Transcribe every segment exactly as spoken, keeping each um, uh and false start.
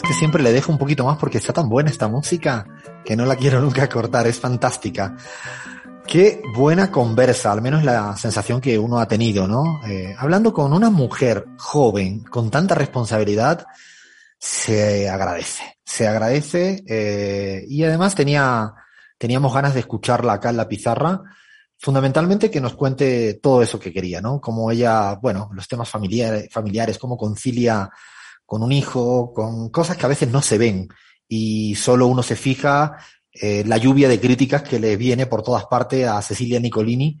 Es que siempre le dejo un poquito más porque está tan buena esta música que no la quiero nunca cortar, es fantástica. Qué buena conversa, al menos la sensación que uno ha tenido, ¿no? Eh, hablando con una mujer joven, con tanta responsabilidad, se agradece, se agradece eh, y además tenía, teníamos ganas de escucharla acá en la pizarra, fundamentalmente que nos cuente todo eso que quería, ¿no? Como ella, bueno, los temas familiares, familiares, cómo concilia con un hijo, con cosas que a veces no se ven y solo uno se fija eh, la lluvia de críticas que le viene por todas partes a Cecilia Nicolini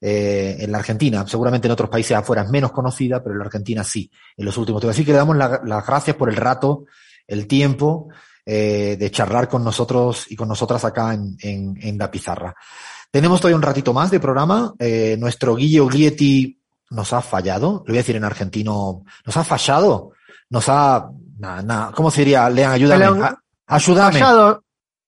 eh, en la Argentina. Seguramente en otros países afuera es menos conocida, pero en la Argentina sí, en los últimos tiempos. Así que le damos la, las gracias por el rato, el tiempo eh, de charlar con nosotros y con nosotras acá en, en, en la pizarra. Tenemos todavía un ratito más de programa. Eh, nuestro Guille Oglietti nos ha fallado, lo voy a decir en argentino, nos ha fallado, nos ha... Nah, nah, ¿cómo se diría? Lean, ayúdame. Ayúdame. Fallado,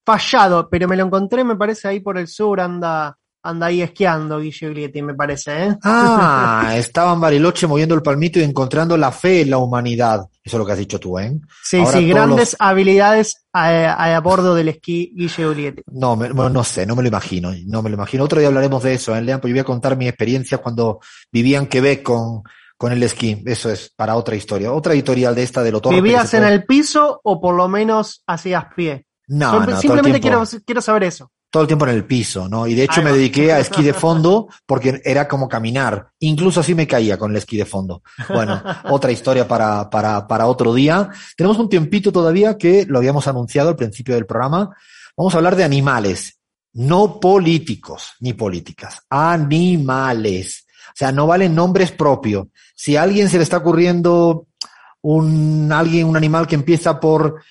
fallado, pero me lo encontré, me parece, ahí por el sur, anda anda ahí esquiando Guille Ulietti, me parece, ¿eh? Ah, estaba en Bariloche moviendo el palmito y encontrando la fe en la humanidad. Eso es lo que has dicho tú, ¿eh? Sí, ahora sí, grandes los... habilidades a, a bordo del esquí Guille Ulietti. No, me, no sé, no me lo imagino, no me lo imagino. Otro día hablaremos de eso, ¿eh, Lean? Pues yo voy a contar mi experiencia cuando vivía en Quebec con... con el esquí, eso es para otra historia, otra editorial de esta de lo torpe. ¿Vivías en el piso o por lo menos hacías pie? No, so, no simplemente quiero, quiero saber eso. Todo el tiempo en el piso, ¿no? Y de hecho Ay, me no. dediqué a esquí de fondo porque era como caminar, incluso así me caía con el esquí de fondo. Bueno, otra historia para, para, para otro día. Tenemos un tiempito todavía que lo habíamos anunciado al principio del programa. Vamos a hablar de animales, no políticos ni políticas, animales. O sea, no valen nombres propios. Si a alguien se le está ocurriendo un alguien, un animal que empieza por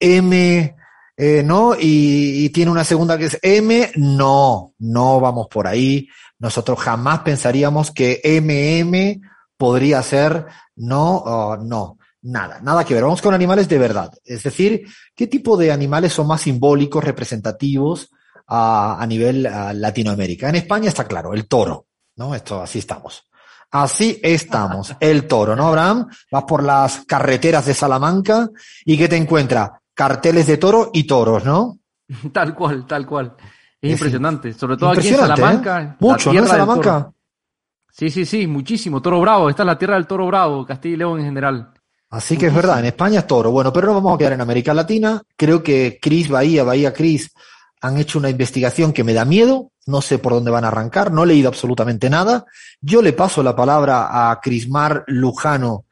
M, eh, ¿no? Y, y tiene una segunda que es M, no, no vamos por ahí. Nosotros jamás pensaríamos que M M podría ser, no, oh, no, nada, nada que ver. Vamos con animales de verdad. Es decir, ¿qué tipo de animales son más simbólicos, representativos a, a nivel a Latinoamérica? En España está claro, el toro. No, esto, así estamos. Así estamos. El toro, ¿no, Abraham? Vas por las carreteras de Salamanca y ¿qué te encuentras? Carteles de toro y toros, ¿no? Tal cual, tal cual. Es, es impresionante. Sobre todo impresionante, aquí en Salamanca. ¿Eh? Mucho, ¿no? En Salamanca. Sí, sí, sí, muchísimo. Toro bravo. Esta es la tierra del toro bravo, Castilla y León en general. Así que muchísimo. Es verdad, en España es toro. Bueno, pero no vamos a quedar en América Latina. Creo que Cris Bahía, Bahía Cris, han hecho una investigación que me da miedo. No sé por dónde van a arrancar, no he leído absolutamente nada. Yo le paso la palabra a Crismar Lujano,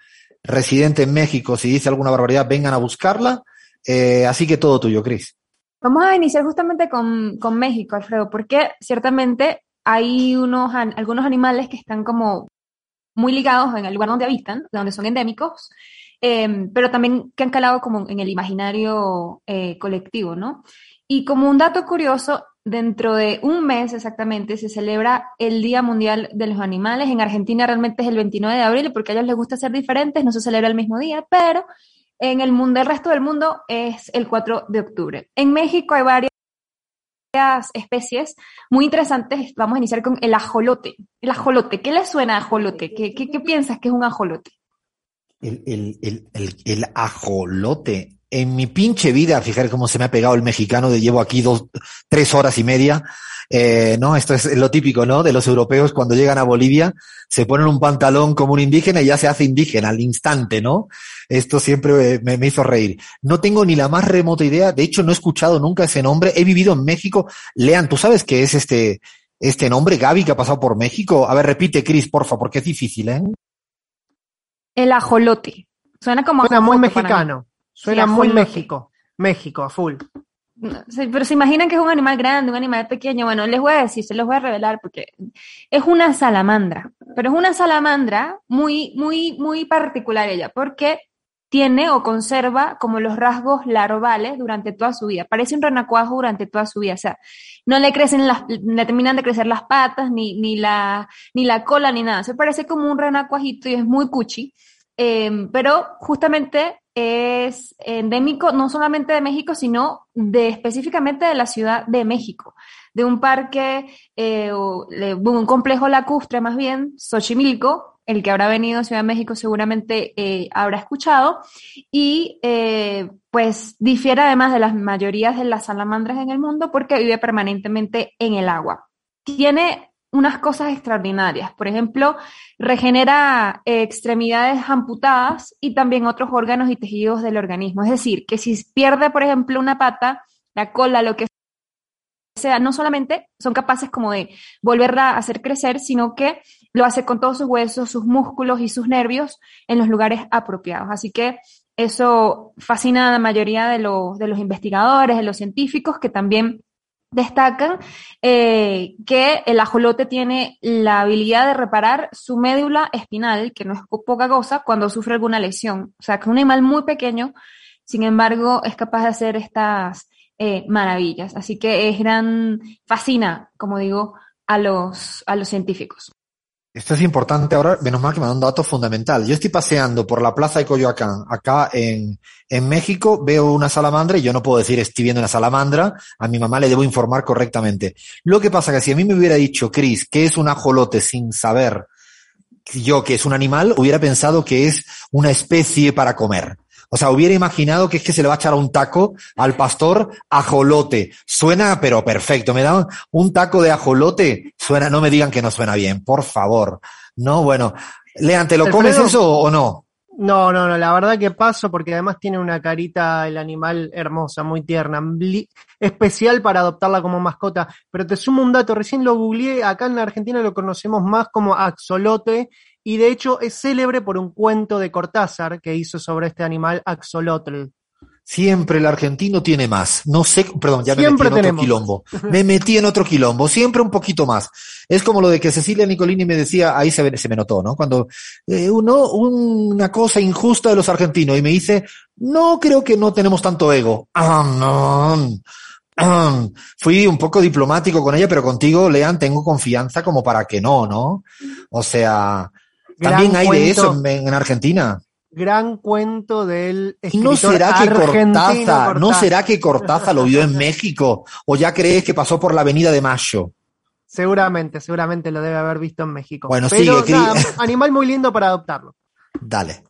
residente en México. Si dice alguna barbaridad, vengan a buscarla. Eh, así que todo tuyo, Cris. Vamos a iniciar justamente con, con México, Alfredo, porque ciertamente hay unos an, algunos animales que están como muy ligados en el lugar donde habitan, donde son endémicos, eh, pero también que han calado como en el imaginario eh, colectivo, ¿no? Y como un dato curioso, dentro de un mes exactamente se celebra el Día Mundial de los Animales. En Argentina realmente es el veintinueve de abril porque a ellos les gusta ser diferentes, no se celebra el mismo día, pero en el mundo, el resto del mundo es el cuatro de octubre. En México hay varias especies muy interesantes. Vamos a iniciar con el ajolote. El ajolote, ¿qué le suena a ajolote? ¿Qué, qué, qué piensas que es un ajolote? El, el, el, el, el ajolote... En mi pinche vida, fijar cómo se me ha pegado el mexicano, de llevo aquí dos, tres horas y media, eh, no, esto es lo típico, ¿no? De los europeos cuando llegan a Bolivia, se ponen un pantalón como un indígena y ya se hace indígena al instante, ¿no? Esto siempre me, me hizo reír. No tengo ni la más remota idea, de hecho no he escuchado nunca ese nombre, he vivido en México. Lean, ¿tú sabes qué es este, este nombre, Gaby, que ha pasado por México? A ver, repite, Cris, porfa, porque es difícil, ¿eh? El ajolote. Suena como... Suena muy mexicano. Suena sí, muy México. México, a full. No, pero se imaginan que es un animal grande, un animal pequeño. Bueno, les voy a decir, se los voy a revelar porque es una salamandra. Pero es una salamandra muy, muy, muy particular ella, porque tiene o conserva como los rasgos larvales durante toda su vida. Parece un renacuajo durante toda su vida. O sea, no le crecen las, le terminan de crecer las patas, ni, ni la, ni la cola, ni nada. Se parece como un renacuajito y es muy cuchi. Eh, pero justamente es endémico no solamente de México, sino de específicamente de la Ciudad de México, de un parque, eh, o de un complejo lacustre más bien, Xochimilco. El que habrá venido a Ciudad de México seguramente eh, habrá escuchado, y eh, pues difiere además de las mayorías de las salamandras en el mundo porque vive permanentemente en el agua. Tiene unas cosas extraordinarias, por ejemplo, regenera eh, extremidades amputadas y también otros órganos y tejidos del organismo, es decir, que si pierde, por ejemplo, una pata, la cola, lo que sea, no solamente son capaces como de volverla a hacer crecer, sino que lo hace con todos sus huesos, sus músculos y sus nervios en los lugares apropiados. Así que eso fascina a la mayoría de los, de los investigadores, de los científicos, que también destacan eh, que el ajolote tiene la habilidad de reparar su médula espinal, que no es poca cosa, cuando sufre alguna lesión. O sea, que es un animal muy pequeño, sin embargo, es capaz de hacer estas Eh, maravillas, así que es gran, fascina, como digo, a los, a los científicos. Esto es importante, ahora menos mal que me da un dato fundamental. Yo estoy paseando por la plaza de Coyoacán, acá en, en México, veo una salamandra y yo no puedo decir estoy viendo una salamandra, a mi mamá le debo informar correctamente. Lo que pasa que si a mí me hubiera dicho, Cris, que es un ajolote sin saber yo que es un animal, hubiera pensado que es una especie para comer. O sea, hubiera imaginado que es que se le va a echar un taco al pastor ajolote. Suena, pero perfecto. Me dan un taco de ajolote. Suena, no me digan que no suena bien, por favor. No, bueno. Lean, ¿te lo Alfredo, comes eso o no? No, no, no. La verdad que paso, porque además tiene una carita el animal hermosa, muy tierna. Especial para adoptarla como mascota. Pero te sumo un dato. Recién lo googleé. Acá en la Argentina lo conocemos más como axolote. Y de hecho es célebre por un cuento de Cortázar que hizo sobre este animal, Axolotl. Siempre el argentino tiene más. No sé, perdón, ya Siempre me metí en tenemos. otro quilombo. Me metí en otro quilombo. Siempre un poquito más. Es como lo de que Cecilia Nicolini me decía, ahí se, se me notó, ¿no? Cuando eh, uno, una cosa injusta de los argentinos, y me dice, no, creo que no tenemos tanto ego. Ah, no. Fui un poco diplomático con ella, pero contigo, Lean, tengo confianza como para que no, ¿no? O sea, también gran hay cuento, de eso en, en Argentina. Gran cuento del escritor ¿No será que Cortázar, Cortázar. ¿No será que Cortázar lo vio en México? ¿O ya crees que pasó por la Avenida de Mayo? Seguramente, seguramente lo debe haber visto en México. Bueno, pero, sigue, nada, animal muy lindo para adoptarlo. Dale.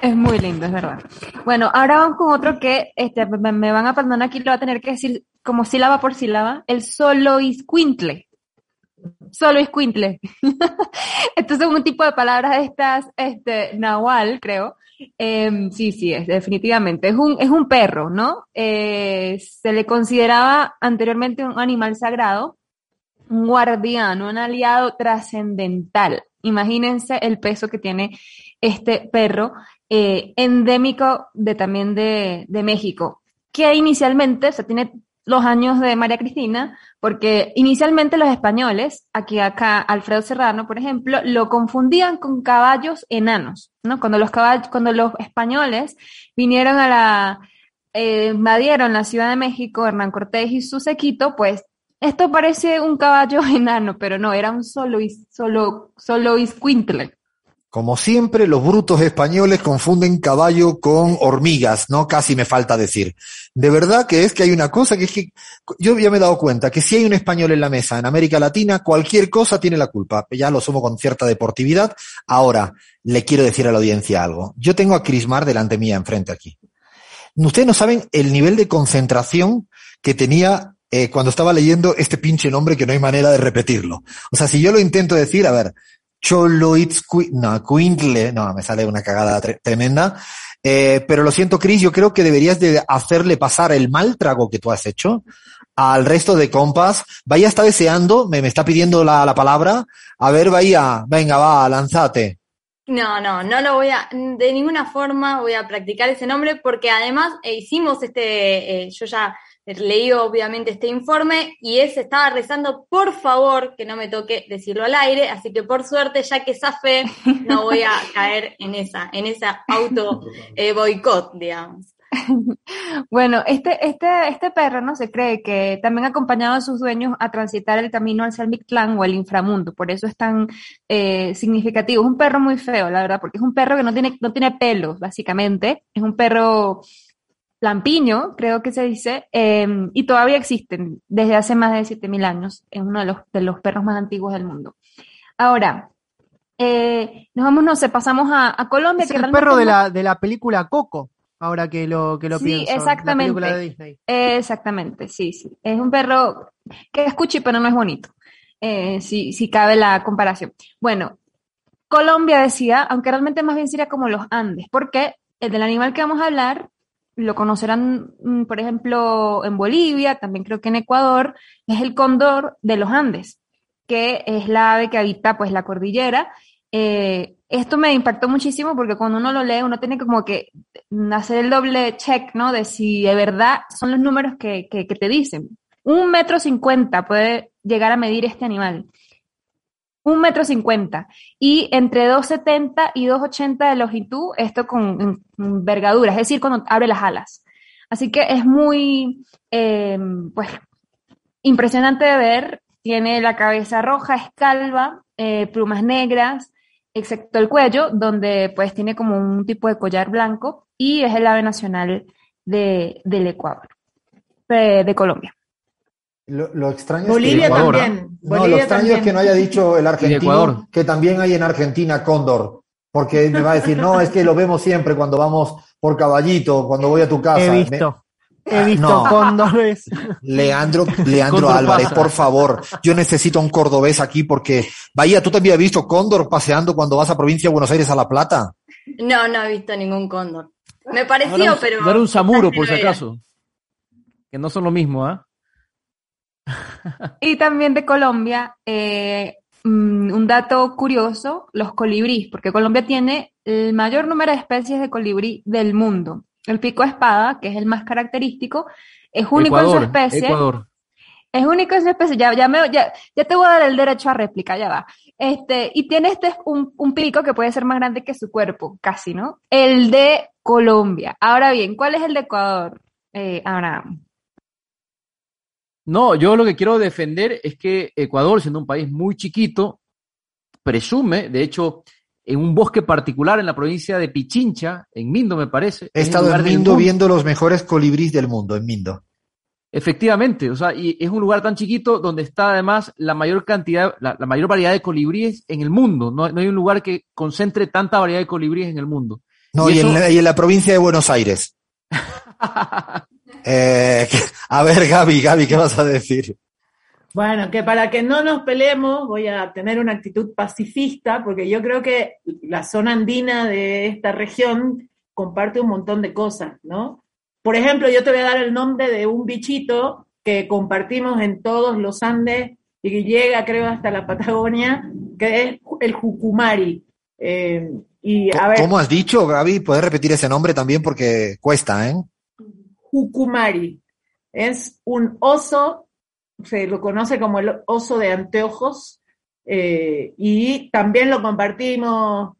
Es muy lindo, es verdad. Bueno, ahora vamos con otro que este, me van a perdonar, aquí lo va a tener que decir como sílaba por sílaba, el xoloitzcuintle. Xoloitzcuintle. Estos son un tipo de palabras estas, este, nahual, creo. Eh, sí, sí, es, definitivamente. Es un, es un perro, ¿no? Eh, se le consideraba anteriormente un animal sagrado, un guardián, un aliado trascendental. Imagínense el peso que tiene este perro, eh, endémico de también de, de México, que inicialmente, o sea, tiene los años de María Cristina, porque inicialmente los españoles, aquí acá Alfredo Serrano, por ejemplo, lo confundían con caballos enanos, ¿no? Cuando los caballos, cuando los españoles vinieron a la, eh, invadieron la Ciudad de México, Hernán Cortés y su séquito, pues, esto parece un caballo enano, pero no, era un xoloitzcuintle. Como siempre, los brutos españoles confunden caballo con hormigas, ¿no? Casi me falta decir. De verdad que es que hay una cosa que es que yo ya me he dado cuenta que si hay un español en la mesa en América Latina, cualquier cosa tiene la culpa. Ya lo sumo con cierta deportividad. Ahora, le quiero decir a la audiencia algo. Yo tengo a Crismar delante mía, enfrente aquí. Ustedes no saben el nivel de concentración que tenía Eh, cuando estaba leyendo este pinche nombre que no hay manera de repetirlo. O sea, si yo lo intento decir, a ver, xoloitzcuintle, no, me sale una cagada tre- tremenda, eh, pero lo siento, Cris, yo creo que deberías de hacerle pasar el mal trago que tú has hecho al resto de compas. Bahía está deseando, me, me está pidiendo la, la palabra, a ver, Bahía, venga, va, lánzate. No, no, no lo voy a, de ninguna forma voy a practicar ese nombre, porque además eh, hicimos este, eh, yo ya leí obviamente este informe y él se estaba rezando, por favor, que no me toque decirlo al aire, así que por suerte, ya que zafé, no voy a caer en esa, en esa auto eh, boicot, digamos. Bueno, este, este, este perro, ¿no?, se cree que también ha acompañado a sus dueños a transitar el camino hacia el Mictlán o el inframundo, por eso es tan eh, significativo. Es un perro muy feo, la verdad, porque es un perro que no tiene, no tiene pelo, básicamente. Es un perro lampiño, creo que se dice, eh, y todavía existen desde hace más de siete mil años. Es uno de los, de los perros más antiguos del mundo. Ahora, eh, nos vamos, no sé, pasamos a, a Colombia. Es que el perro de la, de la película Coco. Ahora que lo que lo sí, pienso, exactamente, la película de Disney. Exactamente, sí, sí. Es un perro que es cuchi, pero no es bonito, eh, si, si cabe la comparación. Bueno, Colombia decía, aunque realmente más bien sería como los Andes, porque el del animal que vamos a hablar lo conocerán, por ejemplo, en Bolivia, también creo que en Ecuador, es el cóndor de los Andes, que es la ave que habita pues la cordillera. Eh, esto me impactó muchísimo porque cuando uno lo lee uno tiene como que hacer el doble check, ¿no?, de si de verdad son los números que, que, que te dicen. Un metro cincuenta puede llegar a medir este animal, un metro cincuenta, y entre dos setenta y dos ochenta de longitud, esto con envergadura, es decir, cuando abre las alas. Así que es muy eh, pues impresionante de ver. Tiene la cabeza roja, es calva, eh, plumas negras, excepto el cuello, donde pues tiene como un tipo de collar blanco, y es el ave nacional de, del Ecuador, de, de Colombia. Lo, lo extraño Bolivia es que Ecuador, también. No, Bolivia lo extraño también. Es que no haya dicho el argentino que también hay en Argentina cóndor, porque me va a decir, no, es que lo vemos siempre cuando vamos por Caballito, cuando voy a tu casa. He visto. He visto no. cóndores. Leandro, Leandro Álvarez, pasa. Por favor, yo necesito un cordobés aquí porque, Bahía, ¿tú también has visto cóndor paseando cuando vas a provincia de Buenos Aires a La Plata? No, no he visto ningún cóndor. Me pareció, no era un, pero... No era un samuro, por si acaso. Que no son lo mismo, ¿ah? ¿eh? Y también de Colombia, eh, un dato curioso, los colibríes, porque Colombia tiene el mayor número de especies de colibrí del mundo. El pico espada, que es el más característico, es único Ecuador, en su especie. Ecuador. Es único en su especie. Ya, ya, me, ya, ya te voy a dar el derecho a réplica, ya va. Este, y tiene este un, un pico que puede ser más grande que su cuerpo, casi, ¿no? El de Colombia. Ahora bien, ¿cuál es el de Ecuador, eh, Abraham? No, yo lo que quiero defender es que Ecuador, siendo un país muy chiquito, presume, de hecho... en un bosque particular en la provincia de Pichincha, en Mindo me parece. He estado en Mindo viendo los mejores colibríes del mundo, en Mindo. Efectivamente, o sea, y es un lugar tan chiquito donde está además la mayor cantidad, la, la mayor variedad de colibríes en el mundo. No, no hay un lugar que concentre tanta variedad de colibríes en el mundo. No, y, y, eso... en, la, y en la provincia de Buenos Aires. eh, a ver, Gaby, Gaby, ¿qué vas a decir? Bueno, que para que no nos peleemos voy a tener una actitud pacifista, porque yo creo que la zona andina de esta región comparte un montón de cosas, ¿no? Por ejemplo, yo te voy a dar el nombre de un bichito que compartimos en todos los Andes y que llega, creo, hasta la Patagonia, que es el Jucumari. Eh, y, a ver, ¿cómo has dicho, Gaby? ¿Puedes repetir ese nombre también? Porque cuesta, ¿eh? Jucumari. Es un oso... se lo conoce como el oso de anteojos, eh, y también lo compartimos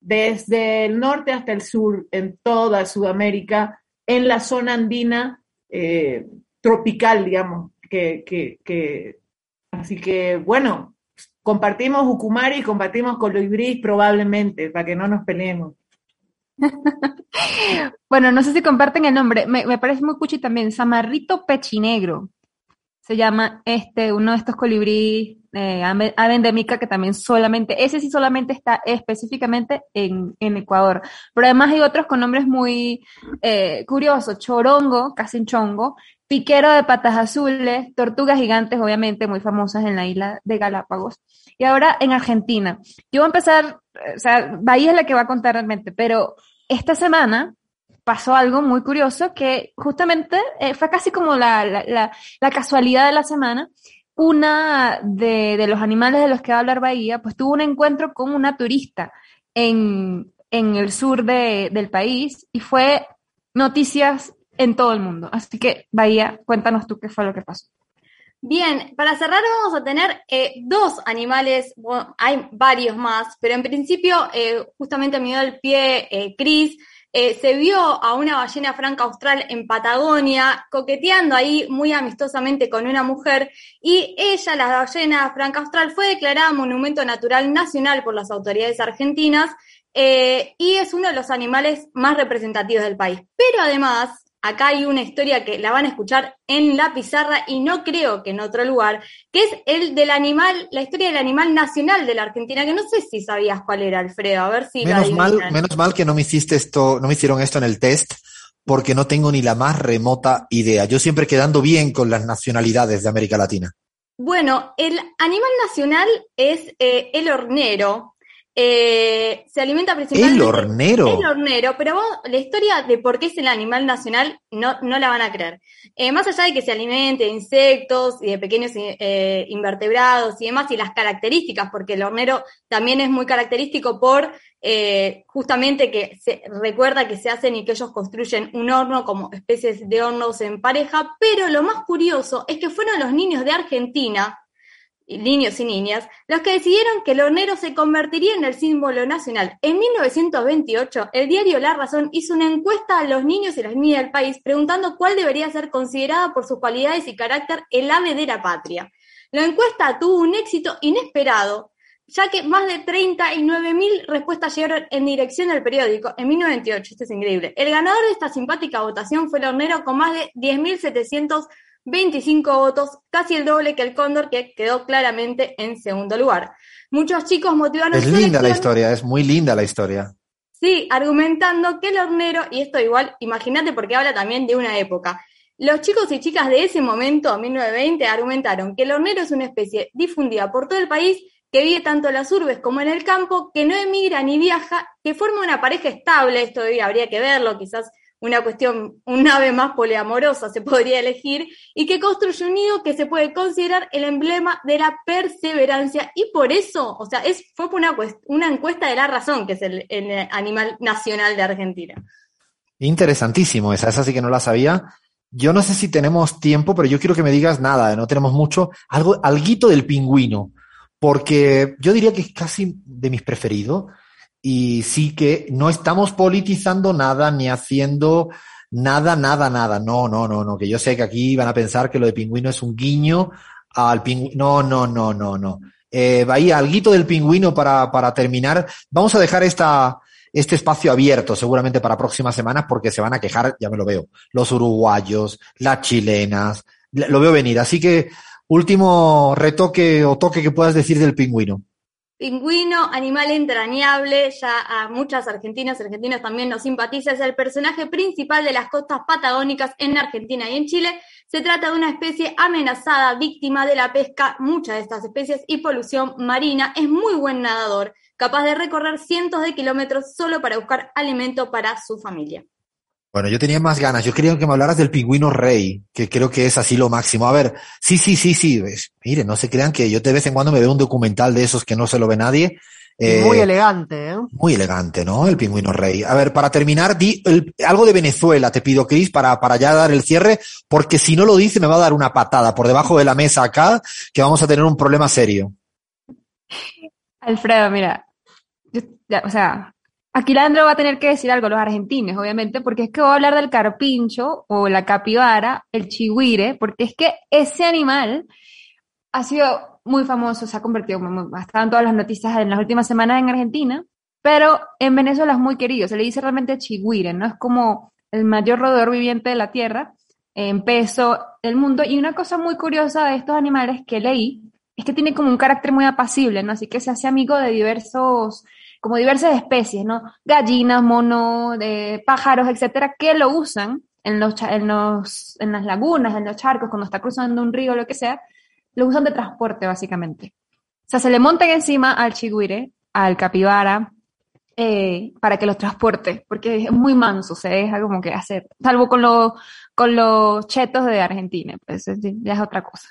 desde el norte hasta el sur, en toda Sudamérica, en la zona andina eh, tropical, digamos. Que, que, que, así que, bueno, compartimos Jucumari y compartimos colibrí probablemente, para que no nos peleemos. Bueno, no sé si comparten el nombre, me, me parece muy cuchi también, Zamarrito Pechinegro. Se llama este, uno de estos colibríes, eh, ave endémica, que también solamente, ese sí solamente está específicamente en, en Ecuador. Pero además hay otros con nombres muy eh, curiosos, chorongo, casi un chongo, piquero de patas azules, tortugas gigantes, obviamente muy famosas en la isla de Galápagos. Y ahora en Argentina. Yo voy a empezar, o sea, Bahía es la que va a contar realmente, pero esta semana... pasó algo muy curioso que justamente eh, fue casi como la, la, la, la casualidad de la semana. Una de, de los animales de los que va a hablar Bahía, pues tuvo un encuentro con una turista en, en el sur de, del país y fue noticias en todo el mundo. Así que, Bahía, cuéntanos tú qué fue lo que pasó. Bien, para cerrar vamos a tener eh, dos animales, bueno, hay varios más, pero en principio, eh, justamente me dio el pie eh, Cris, eh, se vio a una ballena franca austral en Patagonia, coqueteando ahí muy amistosamente con una mujer, y ella, la ballena franca austral, fue declarada Monumento Natural Nacional por las autoridades argentinas, eh, y es uno de los animales más representativos del país. Pero además, acá hay una historia que la van a escuchar en la pizarra y no creo que en otro lugar, que es el del animal, la historia del animal nacional de la Argentina, que no sé si sabías cuál era, Alfredo, a ver si menos lo mal, menos mal que no me hiciste esto, no me hicieron esto en el test, porque no tengo ni la más remota idea. Yo siempre quedando bien con las nacionalidades de América Latina. Bueno, el animal nacional es eh, el hornero. Eh, se alimenta principalmente... ¿El hornero? El hornero, pero vos, la historia de por qué es el animal nacional no, no la van a creer. Eh, más allá de que se alimente de insectos y de pequeños eh, invertebrados y demás, y las características, porque el hornero también es muy característico por eh, justamente que se recuerda que se hacen y que ellos construyen un horno como especies de hornos en pareja, pero lo más curioso es que fueron los niños de Argentina... niños y niñas, los que decidieron que el hornero se convertiría en el símbolo nacional. En mil novecientos veintiocho, el diario La Razón hizo una encuesta a los niños y las niñas del país preguntando cuál debería ser considerada por sus cualidades y carácter el ave de la patria. La encuesta tuvo un éxito inesperado, ya que más de treinta y nueve mil respuestas llegaron en dirección al periódico en mil novecientos veintiocho. Esto es increíble. El ganador de esta simpática votación fue el hornero con más de diez mil setecientos veinticinco votos, casi el doble que el cóndor, que quedó claramente en segundo lugar. Muchos chicos motivaron... Es linda la historia, es muy linda la historia. Sí, argumentando que el hornero, y esto igual, imagínate porque habla también de una época. Los chicos y chicas de ese momento, mil novecientos veinte, argumentaron que el hornero es una especie difundida por todo el país, que vive tanto en las urbes como en el campo, que no emigra ni viaja, que forma una pareja estable, esto habría que verlo, quizás... una cuestión, un ave más poliamorosa se podría elegir, y que construye un nido que se puede considerar el emblema de la perseverancia, y por eso, o sea, es fue una, una encuesta de La Razón, que es el, el animal nacional de Argentina. Interesantísimo esa, esa sí que no la sabía. Yo no sé si tenemos tiempo, pero yo quiero que me digas nada, no tenemos mucho, algo, alguito del pingüino, porque yo diría que es casi de mis preferidos, y sí que no estamos politizando nada ni haciendo nada, nada, nada. No, no, no, no. Que yo sé que aquí van a pensar que lo de pingüino es un guiño al pingüino. No, no, no, no, no. Eh, Bahía, alguito del pingüino para, para terminar. Vamos a dejar esta, este espacio abierto seguramente para próximas semanas porque se van a quejar, ya me lo veo, los uruguayos, las chilenas. Lo veo venir. Así que último retoque o toque que puedas decir del pingüino. Pingüino, animal entrañable, ya a muchas argentinas y argentinos también nos simpatiza, es el personaje principal de las costas patagónicas en Argentina y en Chile. Se trata de una especie amenazada, víctima de la pesca, muchas de estas especies, y polución marina. Es muy buen nadador, capaz de recorrer cientos de kilómetros solo para buscar alimento para su familia. Bueno, yo tenía más ganas. Yo quería que me hablaras del pingüino rey, que creo que es así lo máximo. A ver, sí, sí, sí, sí. Pues, mire, no se crean que yo de vez en cuando me veo un documental de esos que no se lo ve nadie. Eh, muy elegante, ¿eh? Muy elegante, ¿no? El pingüino rey. A ver, para terminar, di el, algo de Venezuela, te pido, Cris, para, para ya dar el cierre, porque si no lo dice me va a dar una patada por debajo de la mesa acá, que vamos a tener un problema serio. Alfredo, mira, yo, ya, o sea... Aquí Leandro va a tener que decir algo, los argentinos, obviamente, porque es que voy a hablar del carpincho o la capibara, el chihuire, porque es que ese animal ha sido muy famoso, se ha convertido, ha estado en todas las noticias en las últimas semanas en Argentina, pero en Venezuela es muy querido, se le dice realmente chihuire, ¿no? Es como el mayor roedor viviente de la tierra, en peso del mundo, y una cosa muy curiosa de estos animales que leí, es que tiene como un carácter muy apacible, ¿no? Así que se hace amigo de diversos... como diversas especies, ¿no? Gallinas, monos, eh, pájaros, etcétera, que lo usan en los, en los, en las lagunas, en los charcos, cuando está cruzando un río o lo que sea, lo usan de transporte, básicamente. O sea, se le montan encima al chihuire, al capibara, eh, para que los transporte, porque es muy manso, se deja como que hacer, salvo con los, con los chetos de Argentina, pues ya es otra cosa.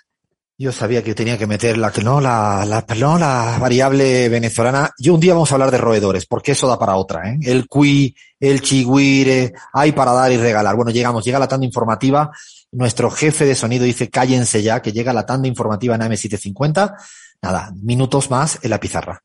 Yo sabía que tenía que meter la que no, la, la, no, la variable venezolana. Yo un día vamos a hablar de roedores, porque eso da para otra, ¿eh? El cuí, el chihuire, hay para dar y regalar. Bueno, llegamos, llega la tanda informativa. Nuestro jefe de sonido dice cállense ya, que llega la tanda informativa en A M setecientos cincuenta. Nada, minutos más en la pizarra.